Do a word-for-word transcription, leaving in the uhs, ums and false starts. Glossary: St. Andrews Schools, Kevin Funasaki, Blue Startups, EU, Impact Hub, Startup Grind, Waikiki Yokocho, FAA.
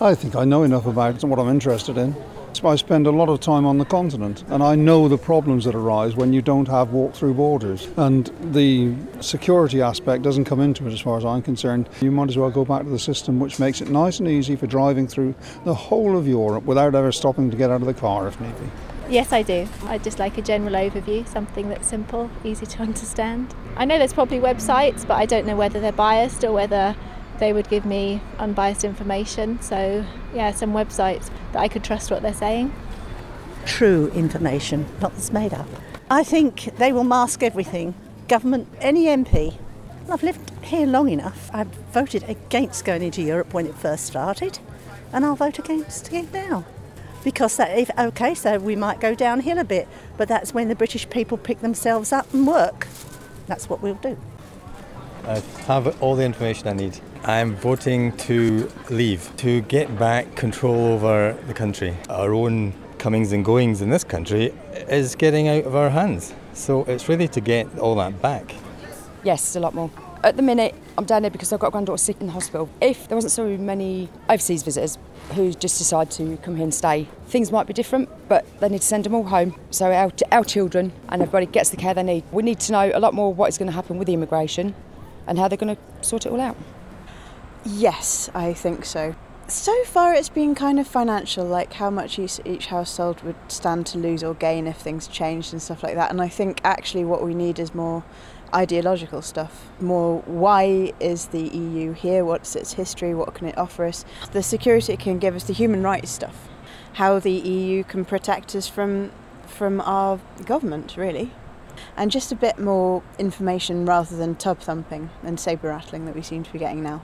I think I know enough about what I'm interested in. I spend a lot of time on the continent, and I know the problems that arise when you don't have walk-through borders. And the security aspect doesn't come into it as far as I'm concerned. You might as well go back to the system which makes it nice and easy for driving through the whole of Europe without ever stopping to get out of the car if need be. Yes, I do. I just like a general overview, something that's simple, easy to understand. I know there's probably websites, but I don't know whether they're biased or whether they would give me unbiased information. So, yeah, some websites that I could trust what they're saying. True information, not that's made up. I think they will mask everything. Government, any M P. Well, I've lived here long enough. I voted against going into Europe when it first started, and I'll vote against it now. Because, that, if OK, so we might go downhill a bit, but that's when the British people pick themselves up and work. That's what we'll do. I have all the information I need. I'm voting to leave, to get back control over the country. Our own comings and goings in this country is getting out of our hands. So it's really to get all that back. Yes, a lot more. At the minute, I'm down here because I've got a granddaughter sick in the hospital. If there wasn't so many overseas visitors who just decide to come here and stay, things might be different, but they need to send them all home. So our, our children and everybody gets the care they need. We need to know a lot more what is going to happen with the immigration and how they're going to sort it all out. Yes, I think so. So far it's been kind of financial, like how much each household would stand to lose or gain if things changed and stuff like that. And I think actually what we need is more ideological stuff, more why is the E U here, what's its history, what can it offer us, the security it can give us, the human rights stuff, how the E U can protect us from from our government really, and just a bit more information rather than tub thumping and sabre rattling that we seem to be getting now.